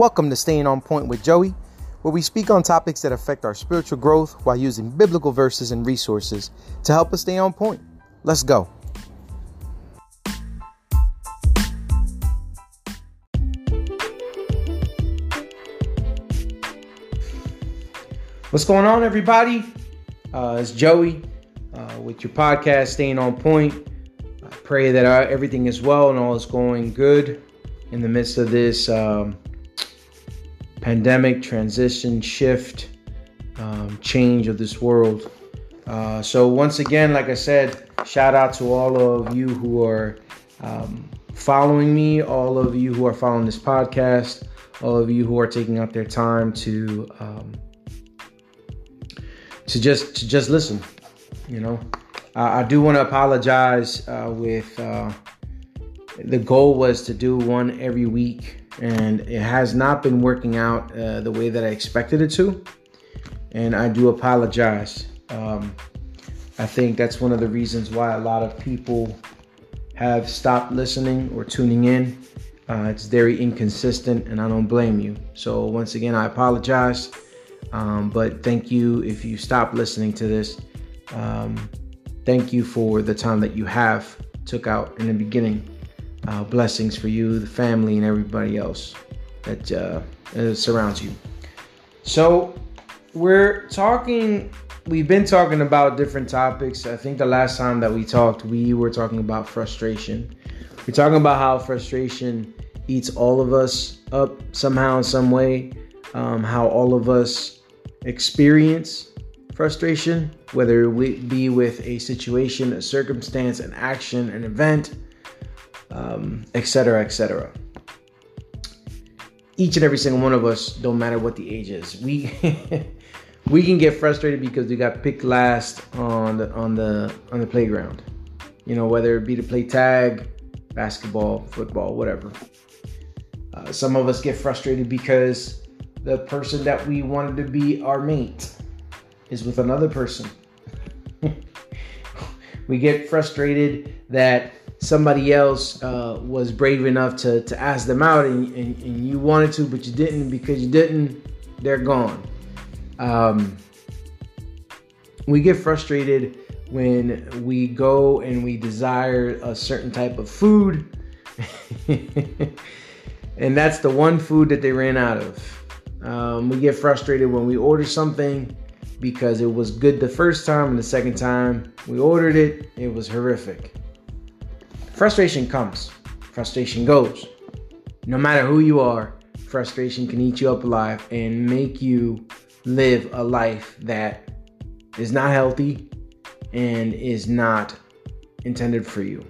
Welcome to Staying on Point with Joey, where we speak on topics that affect our spiritual growth while using biblical verses and resources to help us stay on point. Let's go. What's going on, everybody? It's Joey with your podcast, Staying on Point. I pray that everything is well and all is going good in the midst of this pandemic, transition, shift, change of this world. So once again, like I said, shout out to all of you who are following me, all of you who are following this podcast, all of you who are taking out their time to just listen. You know, I do want to apologize the goal was to do one every week, and it has not been working out the way that I expected it to, and I do apologize. I think that's one of the reasons why a lot of people have stopped listening or tuning in. It's very inconsistent, and I don't blame you. So once again, I apologize, but thank you if you stop listening to this. Thank you for the time that you have took out in the beginning. Blessings for you, the family, and everybody else that surrounds you. So we've been talking about different topics. I think the last time that we talked, we were talking about frustration. We're talking about how frustration eats all of us up somehow, in some way, how all of us experience frustration, whether it be with a situation, a circumstance, an action, an event, etc., etc. Each and every single one of us, don't matter what the age is, we can get frustrated because we got picked last on the playground. You know, whether it be to play tag, basketball, football, whatever. Some of us get frustrated because the person that we wanted to be our mate is with another person. We get frustrated that somebody else was brave enough to ask them out, and you wanted to, but you didn't. Because you didn't, they're gone. We get frustrated when we go and we desire a certain type of food, and that's the one food that they ran out of. We get frustrated when we order something because it was good the first time, and the second time we ordered it, it was horrific. Frustration comes, frustration goes. No matter who you are, frustration can eat you up alive and make you live a life that is not healthy and is not intended for you.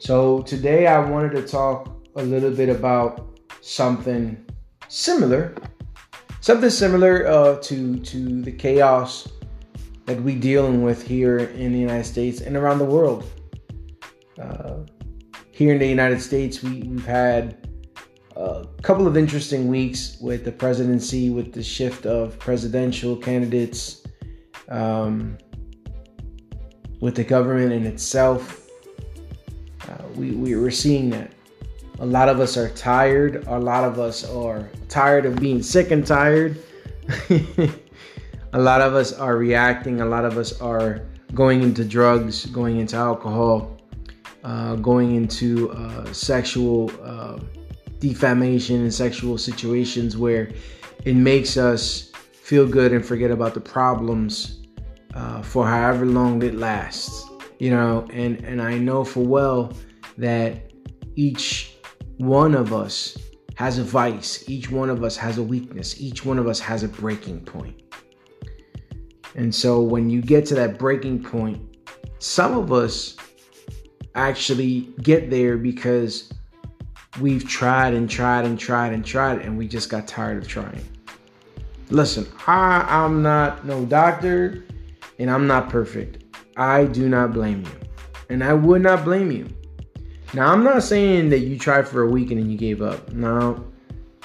So today I wanted to talk a little bit about something similar to the chaos that we're dealing with here in the United States and around the world. Here in the United States, we've had a couple of interesting weeks with the presidency, with the shift of presidential candidates, with the government in itself. We're seeing that. A lot of us are tired. A lot of us are tired of being sick and tired. A lot of us are reacting. A lot of us are going into drugs, going into alcohol. Going into sexual defamation and sexual situations where it makes us feel good and forget about the problems for however long it lasts, you know. And I know full well that each one of us has a vice, each one of us has a weakness, each one of us has a breaking point. And so when you get to that breaking point, some of us actually get there because we've tried and we just got tired of trying. Listen, I'm not no doctor and I'm not perfect. I do not blame you, and I would not blame you. Now, I'm not saying that you tried for a week and then you gave up. No,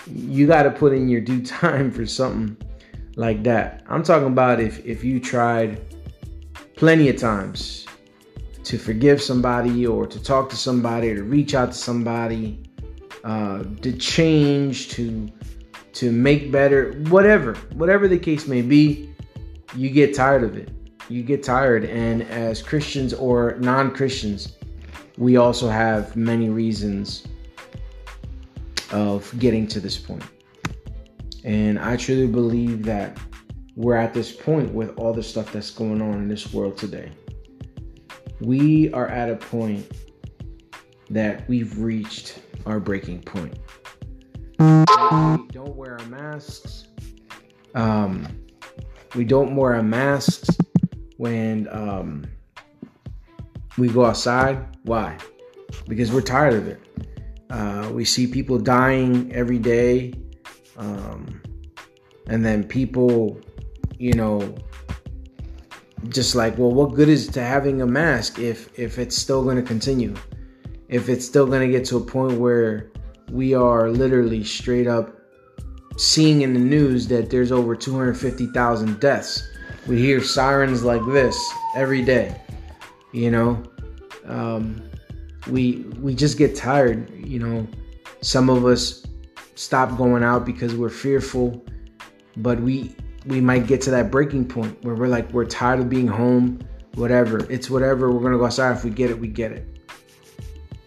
you got to put in your due time for something like that. I'm talking about if you tried plenty of times to forgive somebody or to talk to somebody or to reach out to somebody to change, to make better, whatever the case may be. You get tired of it. You get tired. And as Christians or non-Christians, we also have many reasons of getting to this point. And I truly believe that we're at this point with all the stuff that's going on in this world today. We are at a point that we've reached our breaking point. We don't wear our masks. We don't wear our masks when we go outside. Why? Because we're tired of it. We see people dying every day. And then people, just like, well, what good is to having a mask if it's still going to continue? If it's still going to get to a point where we are literally straight up seeing in the news that there's over 250,000 deaths. We hear sirens like this every day. We just get tired. Some of us stop going out because we're fearful, but we might get to that breaking point where we're like, we're tired of being home, whatever, we're going to go outside. If we get it, we get it.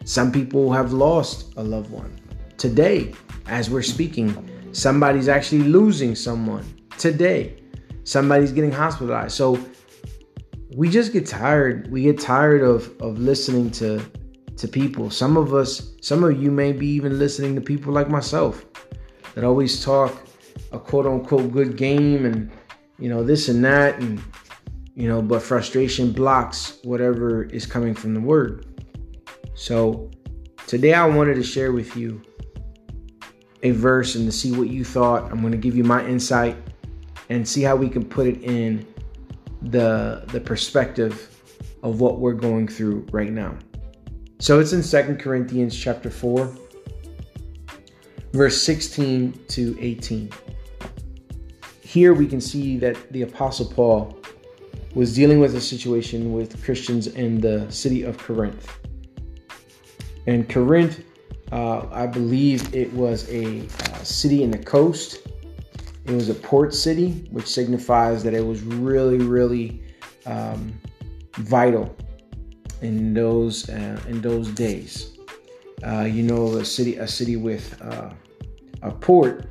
Some people have lost a loved one. Today, as we're speaking, somebody's actually losing someone. Today, somebody's getting hospitalized. So we just get tired. We get tired of listening to people. Some of us, some of you may be even listening to people like myself that always talk a quote unquote good game and, this and that. And, but frustration blocks whatever is coming from the word. So today I wanted to share with you a verse and to see what you thought. I'm going to give you my insight and see how we can put it in the perspective of what we're going through right now. So it's in 2 Corinthians chapter 4, verse 16 to 18. Here we can see that the Apostle Paul was dealing with a situation with Christians in the city of Corinth. And Corinth, I believe it was a city in the coast. It was a port city, which signifies that it was really, really vital in those days. A city with a port,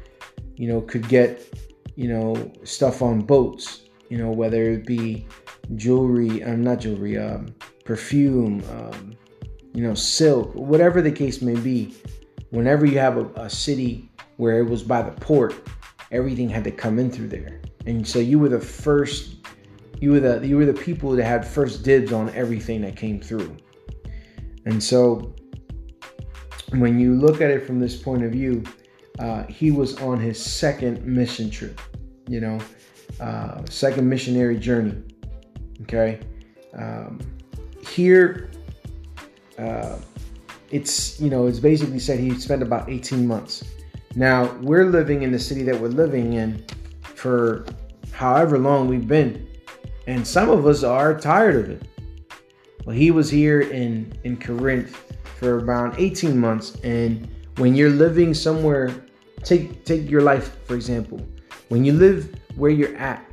could get stuff on boats. Whether it be perfume, silk, whatever the case may be. Whenever you have a city where it was by the port, everything had to come in through there. And so you were the first, you were the people that had first dibs on everything that came through. And so when you look at it from this point of view, he was on his second mission trip, second missionary journey. Okay. Here, it's basically said he spent about 18 months. Now, we're living in the city that we're living in for however long we've been. And some of us are tired of it. Well, he was here in Corinth for around 18 months. And when you're living somewhere, take your life, for example. When you live where you're at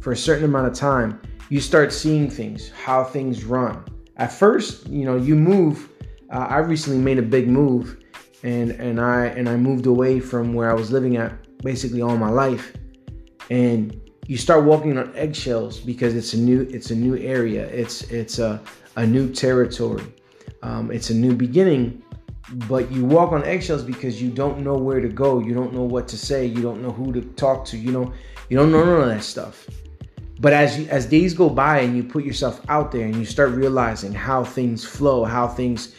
for a certain amount of time, you start seeing things, how things run. At first, you move. I recently made a big move. And I moved away from where I was living at basically all my life. And you start walking on eggshells because it's a new area. It's a new territory. It's a new beginning, but you walk on eggshells because you don't know where to go. You don't know what to say. You don't know who to talk to. You don't know none of that stuff. But as days go by and you put yourself out there and you start realizing how things flow, how things,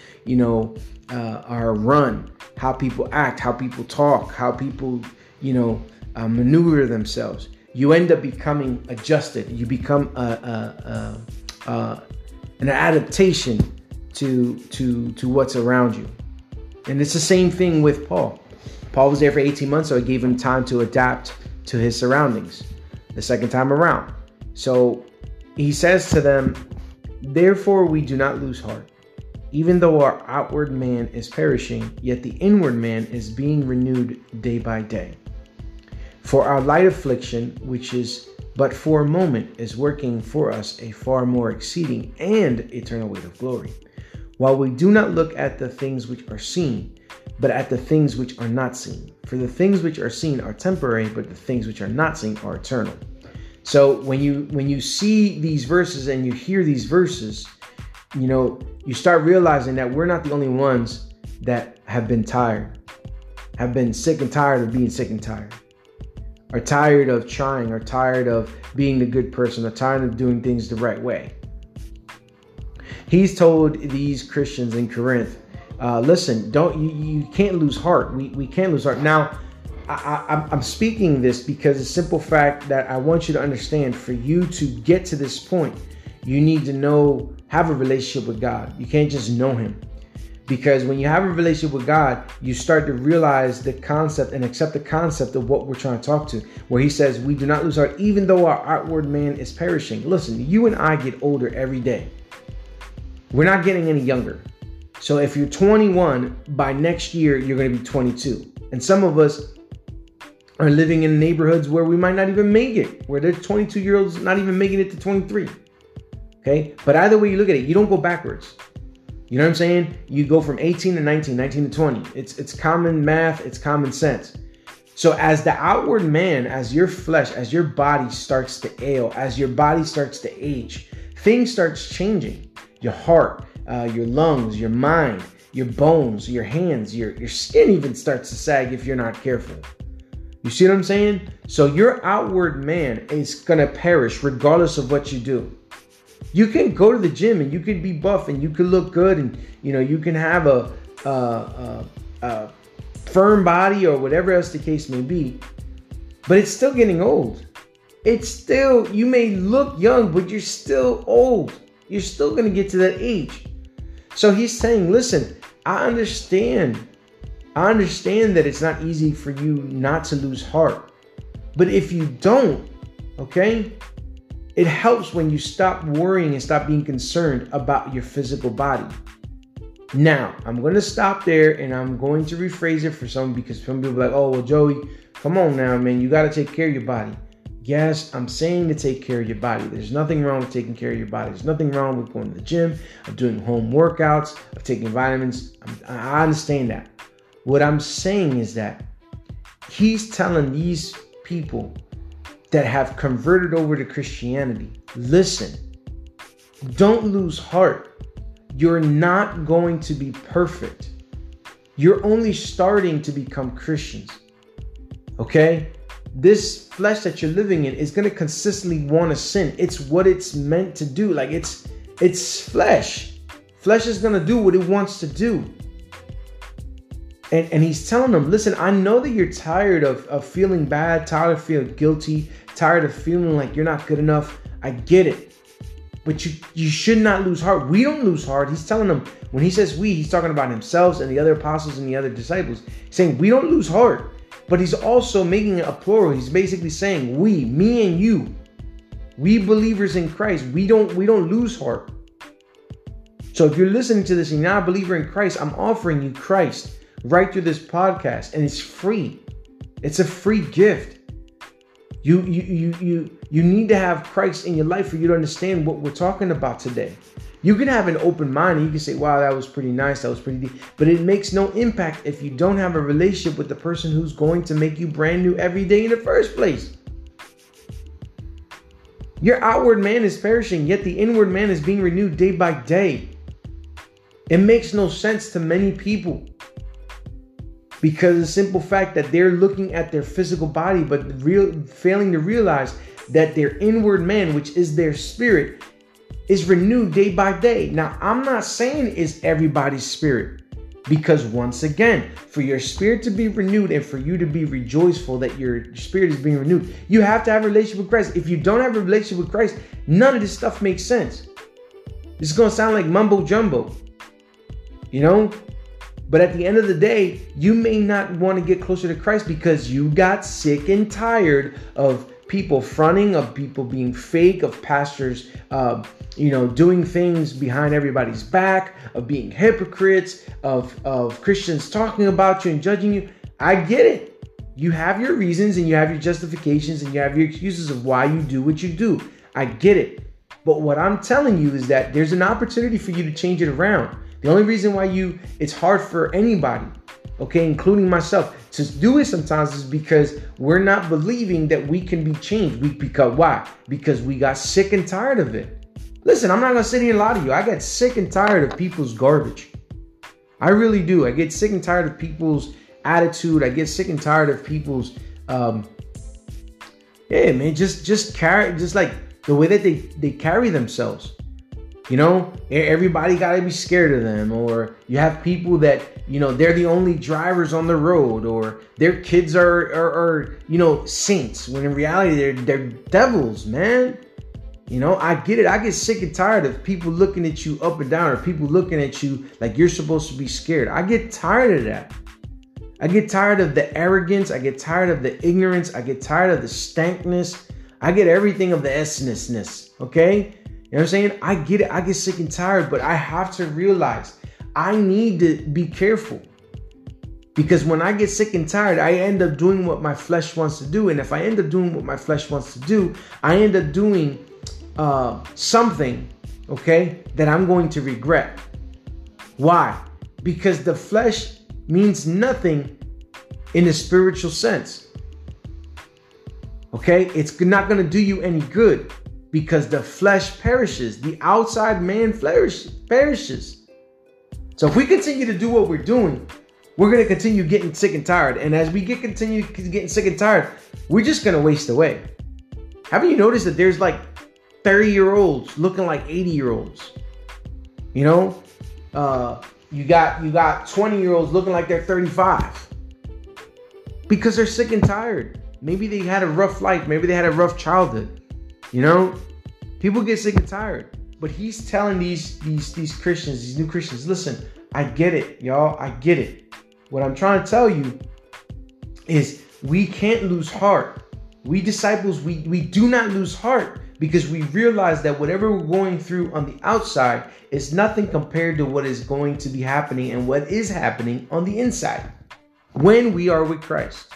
are run, how people act, how people talk, how people, maneuver themselves. You end up becoming adjusted. You become an adaptation to what's around you. And it's the same thing with Paul. Paul was there for 18 months, so it gave him time to adapt to his surroundings the second time around. So he says to them, therefore we do not lose heart. Even though our outward man is perishing, yet the inward man is being renewed day by day. For our light affliction, which is but for a moment, is working for us a far more exceeding and eternal weight of glory. While we do not look at the things which are seen, but at the things which are not seen. For the things which are seen are temporary, but the things which are not seen are eternal. So when you see these verses and you hear these verses, you know, you start realizing that we're not the only ones that have been tired, have been sick and tired of being sick and tired, are tired of trying, are tired of being the good person, are tired of doing things the right way. He's told these Christians in Corinth, listen, you can't lose heart. We can't lose heart. Now, I'm speaking this because the simple fact that I want you to understand, for you to get to this point, you need to have a relationship with God. You can't just know him, because when you have a relationship with God, you start to realize the concept and accept the concept of what we're trying to talk to, where he says, we do not lose heart, even though our outward man is perishing. Listen, you and I get older every day. We're not getting any younger. So if you're 21, by next year, you're going to be 22. And some of us are living in neighborhoods where we might not even make it, where there's 22-year-olds not even making it to 23. Okay, but either way you look at it, you don't go backwards. You know what I'm saying? You go from 18 to 19, 19 to 20. It's common math. It's common sense. So as the outward man, as your flesh, as your body starts to ail, as your body starts to age, things starts changing. Your heart, your lungs, your mind, your bones, your hands, your skin even starts to sag if you're not careful. You see what I'm saying? So your outward man is going to perish regardless of what you do. You can go to the gym and you can be buff and you can look good and, you know, you can have a firm body or whatever else the case may be, but it's still getting old. It's still, you may look young, but you're still old. You're still going to get to that age. So he's saying, listen, I understand that it's not easy for you not to lose heart, but if you don't, okay, it helps when you stop worrying and stop being concerned about your physical body. Now, I'm going to stop there and I'm going to rephrase it for some, because some people are like, oh, well, Joey, come on now, man. You got to take care of your body. Yes, I'm saying to take care of your body. There's nothing wrong with taking care of your body. There's nothing wrong with going to the gym, of doing home workouts, of taking vitamins. I understand that. What I'm saying is that he's telling these people that have converted over to Christianity, listen, don't lose heart. You're not going to be perfect. You're only starting to become Christians. Okay? This flesh that you're living in is going to consistently want to sin. It's what it's meant to do. Like it's flesh. Flesh is going to do what it wants to do. And he's telling them, listen, I know that you're tired of feeling bad, tired of feeling guilty, tired of feeling like you're not good enough. I get it. But you should not lose heart. We don't lose heart. He's telling them, when he says we, he's talking about himself and the other apostles and the other disciples, saying we don't lose heart. But he's also making it a plural. He's basically saying we, me and you, we believers in Christ, we don't lose heart. So if you're listening to this and you're not a believer in Christ, I'm offering you Christ right through this podcast, and it's free. It's a free gift. You need to have Christ in your life for you to understand what we're talking about today. You can have an open mind and you can say, wow, that was pretty nice, that was pretty deep, but it makes no impact if you don't have a relationship with the person who's going to make you brand new every day in the first place. Your outward man is perishing, yet the inward man is being renewed day by day. It makes no sense to many people, because the simple fact that they're looking at their physical body, but failing to realize that their inward man, which is their spirit, is renewed day by day. Now, I'm not saying it's everybody's spirit, because once again, for your spirit to be renewed and for you to be rejoiceful that your spirit is being renewed, you have to have a relationship with Christ. If you don't have a relationship with Christ, none of this stuff makes sense. This is going to sound like mumbo jumbo, you know? But at the end of the day, you may not want to get closer to Christ because you got sick and tired of people fronting, of people being fake, of pastors, doing things behind everybody's back, of being hypocrites, of Christians talking about you and judging you. I get it. You have your reasons and you have your justifications and you have your excuses of why you do what you do. I get it. But what I'm telling you is that there's an opportunity for you to change it around. The only reason why it's hard for anybody, okay, including myself, to do it sometimes is because we're not believing that we can be changed. Why? Because we got sick and tired of it. Listen, I'm not going to sit here and lie to you. I got sick and tired of people's garbage. I really do. I get sick and tired of people's attitude. I get sick and tired of people's, the way that they carry themselves. You know, everybody got to be scared of them, or you have people that, they're the only drivers on the road, or their kids are saints when in reality they're devils, man. I get it. I get sick and tired of people looking at you up and down, or people looking at you like you're supposed to be scared. I get tired of that. I get tired of the arrogance. I get tired of the ignorance. I get tired of the stankness. I get everything of the essence-ness, okay? You know what I'm saying? I get it. I get sick and tired, but I have to realize I need to be careful, because when I get sick and tired, I end up doing what my flesh wants to do. And if I end up doing what my flesh wants to do, I end up doing something, okay, that I'm going to regret. Why? Because the flesh means nothing in a spiritual sense. Okay? It's not going to do you any good, because the flesh perishes. The outside man perishes. So if we continue to do what we're doing, we're going to continue getting sick and tired. And as we continue getting sick and tired, we're just going to waste away. Haven't you noticed that there's like 30-year-olds looking like 80-year-olds? You got 20-year-olds looking like they're 35, because they're sick and tired. Maybe they had a rough life. Maybe they had a rough childhood. People get sick and tired. But he's telling these Christians, these new Christians, listen, I get it, y'all. I get it. What I'm trying to tell you is we can't lose heart. We disciples, we do not lose heart, because we realize that whatever we're going through on the outside is nothing compared to what is going to be happening and what is happening on the inside when we are with Christ.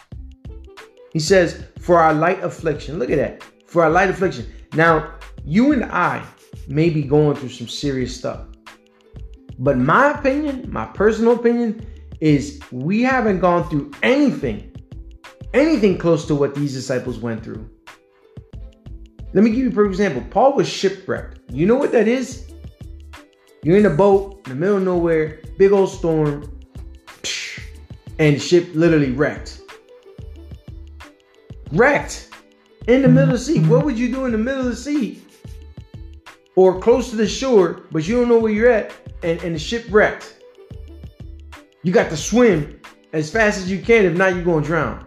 He says, for our light affliction. Look at that. For our light affliction. Now, you and I may be going through some serious stuff, but my opinion, my personal opinion, is we haven't gone through anything close to what these disciples went through. Let me give you a perfect example. Paul was shipwrecked. You know what that is? You're in a boat in the middle of nowhere, big old storm, and the ship literally wrecked. Wrecked in the middle of the sea. What would you do in the middle of the sea or close to the shore, but you don't know where you're at, and the ship wrecked? You got to swim as fast as you can. If not, you're going to drown.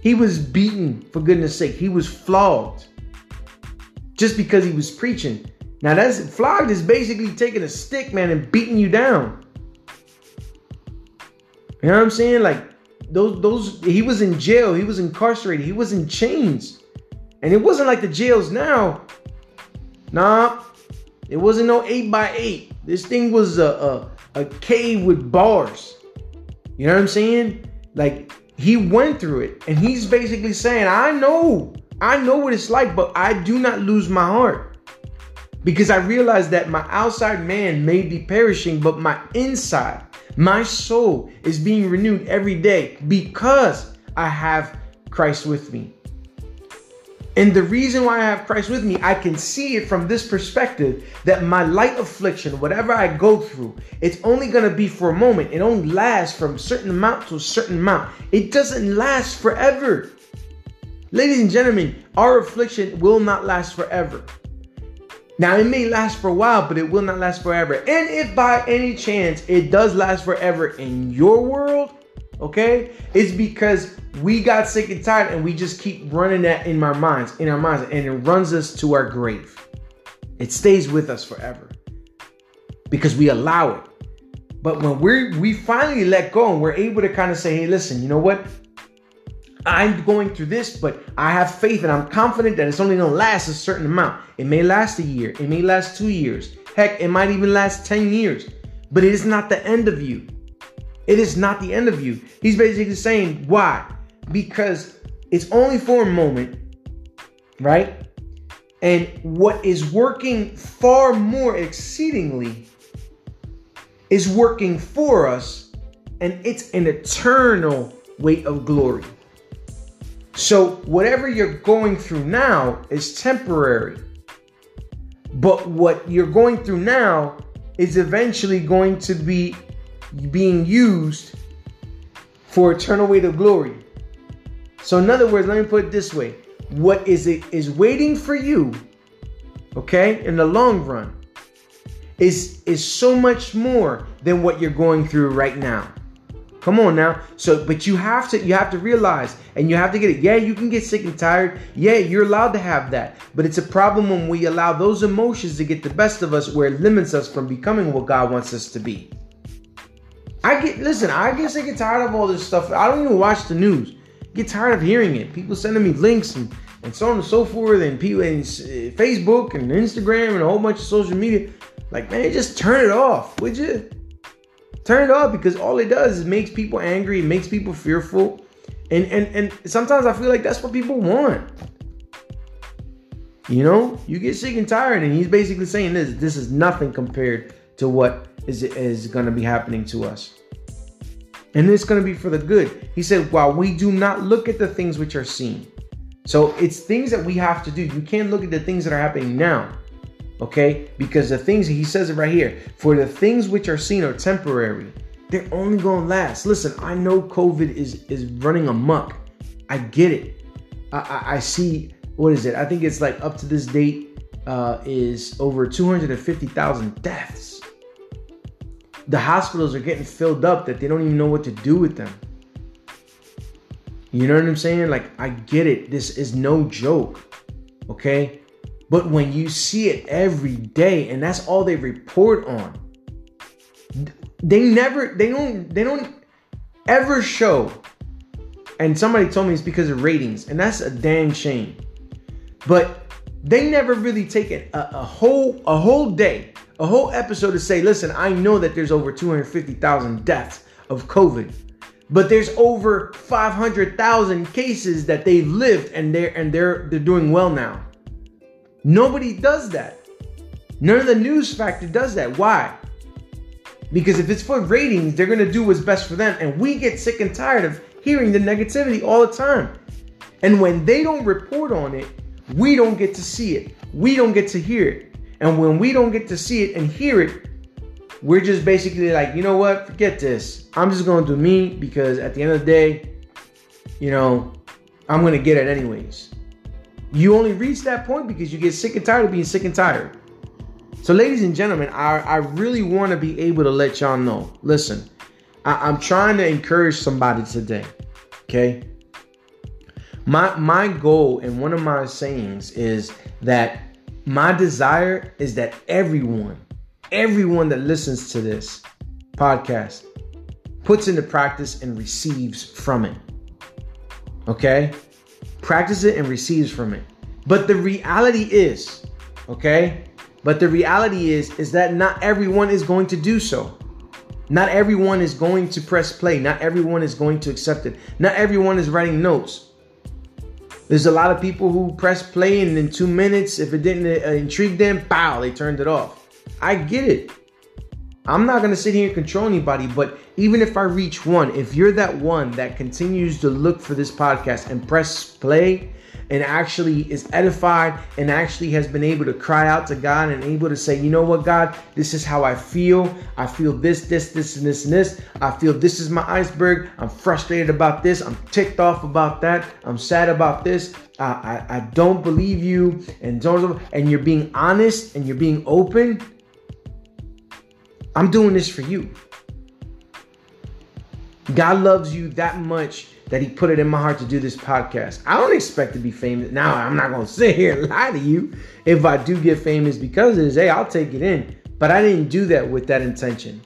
He was beaten, for goodness sake. He was flogged, just because he was preaching. Now, flogged is basically taking a stick, man, and beating you down. You know what I'm saying? Like those, he was in jail. He was incarcerated. He was in chains. And it wasn't like the jails now. Nah, it wasn't no 8x8. This thing was a cave with bars. You know what I'm saying? Like, he went through it, and he's basically saying, I know what it's like, but I do not lose my heart, because I realize that my outside man may be perishing, but my inside, my soul, is being renewed every day, because I have Christ with me. And the reason why I have Christ with me, I can see it from this perspective, that my light affliction, whatever I go through, it's only going to be for a moment. It only lasts from a certain amount to a certain amount. It doesn't last forever. Ladies and gentlemen, our affliction will not last forever. Now, it may last for a while, but it will not last forever. And if by any chance it does last forever in your world, okay, it's because we got sick and tired, and we just keep running that in our minds, and it runs us to our grave. It stays with us forever, because we allow it. But when we finally let go, and we're able to kind of say, hey, listen, you know what? I'm going through this, but I have faith and I'm confident that it's only going to last a certain amount. It may last a year. It may last 2 years. Heck, it might even last 10 years. But it is not the end of you. It is not the end of you. He's basically saying, why? Because it's only for a moment, right? And what is working far more exceedingly is working for us, and it's an eternal weight of glory. So whatever you're going through now is temporary, but what you're going through now is eventually going to be being used for eternal weight of glory. So in other words, let me put it this way. What is waiting for you, okay, in the long run is so much more than what you're going through right now. Come on now. So, but you have to realize, and you have to get it. Yeah, you can get sick and tired. Yeah, you're allowed to have that. But it's a problem when we allow those emotions to get the best of us, where it limits us from becoming what God wants us to be. I get sick and tired of all this stuff. I don't even watch the news. Get tired of hearing it. People sending me links and so on and so forth, and people and Facebook and Instagram and a whole bunch of social media. Like, man, just turn it off, would you? Turn it off, because all it does is makes people angry, it makes people fearful. And sometimes I feel like that's what people want. You know, you get sick and tired, and he's basically saying this is nothing compared to what is going to be happening to us. And it's going to be for the good. He said, while we do not look at the things which are seen. So it's things that we have to do. You can't look at the things that are happening now. Okay, because the things, he says it right here, for the things which are seen are temporary. They're only going to last. Listen, I know COVID is running amok. I get it. I see, what is it? I think it's like up to this date is over 250,000 deaths. The hospitals are getting filled up that they don't even know what to do with them. You know what I'm saying? Like, I get it. This is no joke. Okay. But when you see it every day, and that's all they report on, they don't ever show. And somebody told me it's because of ratings, and that's a damn shame. But they never really take a whole day, a whole episode to say, listen, I know that there's over 250,000 deaths of COVID, but there's over 500,000 cases that they've lived, and they're doing well now. Nobody does that. None of the news factor does that. Why? Because if it's for ratings, they're going to do what's best for them. And we get sick and tired of hearing the negativity all the time. And when they don't report on it, we don't get to see it. We don't get to hear it. And when we don't get to see it and hear it, we're just basically like, you know what? Forget this. I'm just going to do me, because at the end of the day, you know, I'm going to get it anyways. You only reach that point because you get sick and tired of being sick and tired. So, ladies and gentlemen, I really want to be able to let y'all know. Listen, I'm trying to encourage somebody today, okay? My goal and one of my sayings is that my desire is that everyone that listens to this podcast puts into practice and receives from it, okay? Practice it and receives from it. But the reality is, okay? But the reality is that not everyone is going to do so. Not everyone is going to press play. Not everyone is going to accept it. Not everyone is writing notes. There's a lot of people who press play, and in 2 minutes, if it didn't intrigue them, pow, they turned it off. I get it. I'm not going to sit here and control anybody, but even if I reach one, if you're that one that continues to look for this podcast and press play and actually is edified and actually has been able to cry out to God and able to say, you know what, God, this is how I feel. I feel this, and this, and this. I feel this is my iceberg. I'm frustrated about this. I'm ticked off about that. I'm sad about this. I don't believe you, and you're being honest and you're being open. I'm doing this for you. God loves you that much that he put it in my heart to do this podcast. I don't expect to be famous. Now, I'm not going to sit here and lie to you. If I do get famous because of this, hey, I'll take it in. But I didn't do that with that intention.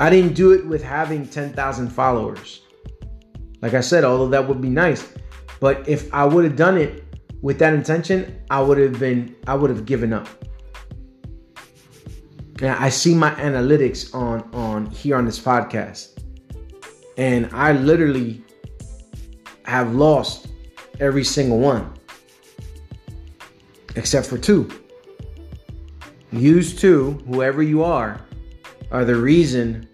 I didn't do it with having 10,000 followers. Like I said, although that would be nice, but if I would have done it with that intention, I would have given up. Now I see my analytics on here on this podcast, and I literally have lost every single one except for two. Use two, whoever you are the reason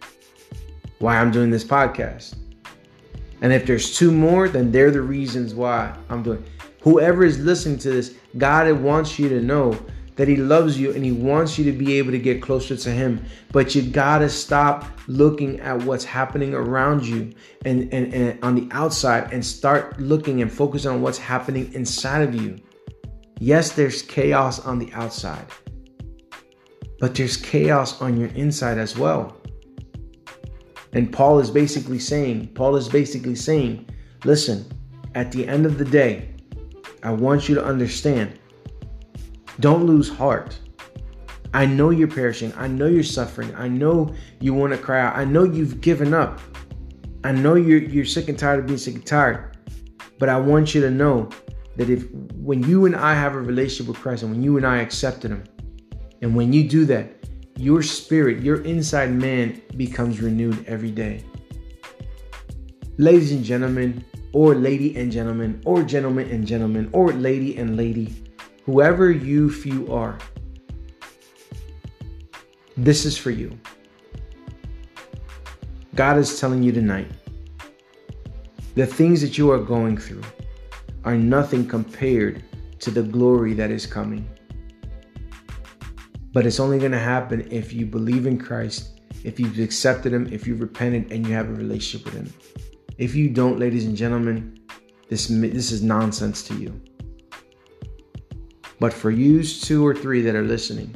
why I'm doing this podcast. And if there's two more, then they're the reasons why I'm doing it. Whoever is listening to this, God wants you to know that He loves you and He wants you to be able to get closer to Him. But you gotta stop looking at what's happening around you and on the outside, and start looking and focus on what's happening inside of you. Yes, there's chaos on the outside, but there's chaos on your inside as well. And Paul is basically saying, listen, at the end of the day, I want you to understand, don't lose heart. I know you're perishing. I know you're suffering. I know you want to cry out. I know you've given up. I know you're sick and tired of being sick and tired. But I want you to know that when you and I have a relationship with Christ, and when you and I accepted Him, and when you do that, your spirit, your inside man becomes renewed every day. Ladies and gentlemen, or lady and gentlemen, or gentlemen and gentlemen, or lady and lady, whoever you few are, this is for you. God is telling you tonight, the things that you are going through are nothing compared to the glory that is coming. But it's only going to happen if you believe in Christ, if you've accepted Him, if you've repented, and you have a relationship with Him. If you don't, ladies and gentlemen, this is nonsense to you. But for you two or three that are listening,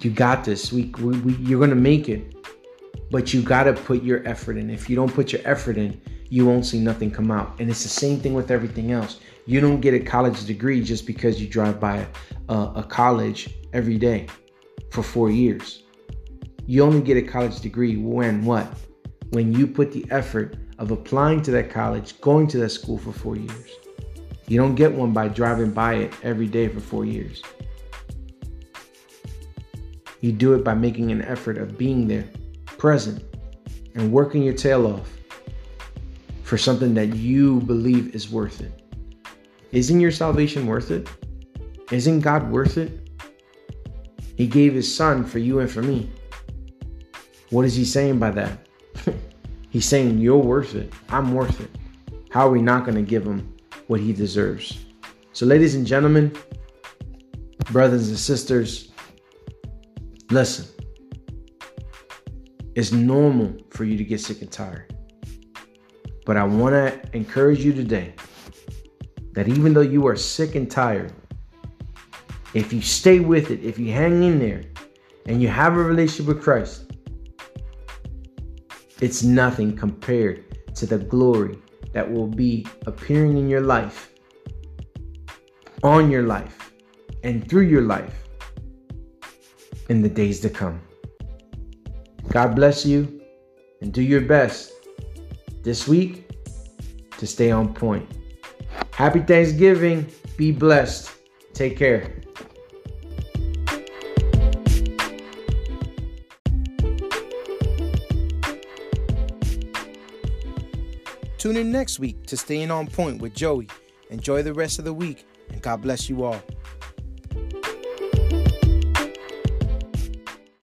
you got this. You're going to make it, but you got to put your effort in. If you don't put your effort in, you won't see nothing come out. And it's the same thing with everything else. You don't get a college degree just because you drive by a college every day for 4 years. You only get a college degree when what? When you put the effort of applying to that college, going to that school for 4 years. You don't get one by driving by it every day for 4 years. You do it by making an effort of being there, present, and working your tail off for something that you believe is worth it. Isn't your salvation worth it? Isn't God worth it? He gave His Son for you and for me. What is He saying by that? He's saying, you're worth it. I'm worth it. How are we not going to give Him what He deserves? So ladies and gentlemen, brothers and sisters, listen. It's normal for you to get sick and tired. But I want to encourage you today that even though you are sick and tired, if you stay with it, if you hang in there, and you have a relationship with Christ, it's nothing compared to the glory that will be appearing in your life, on your life, and through your life in the days to come. God bless you, and do your best this week to stay on point. Happy Thanksgiving. Be blessed. Take care. Tune in next week to Staying on Point with Joey. Enjoy the rest of the week, and God bless you all.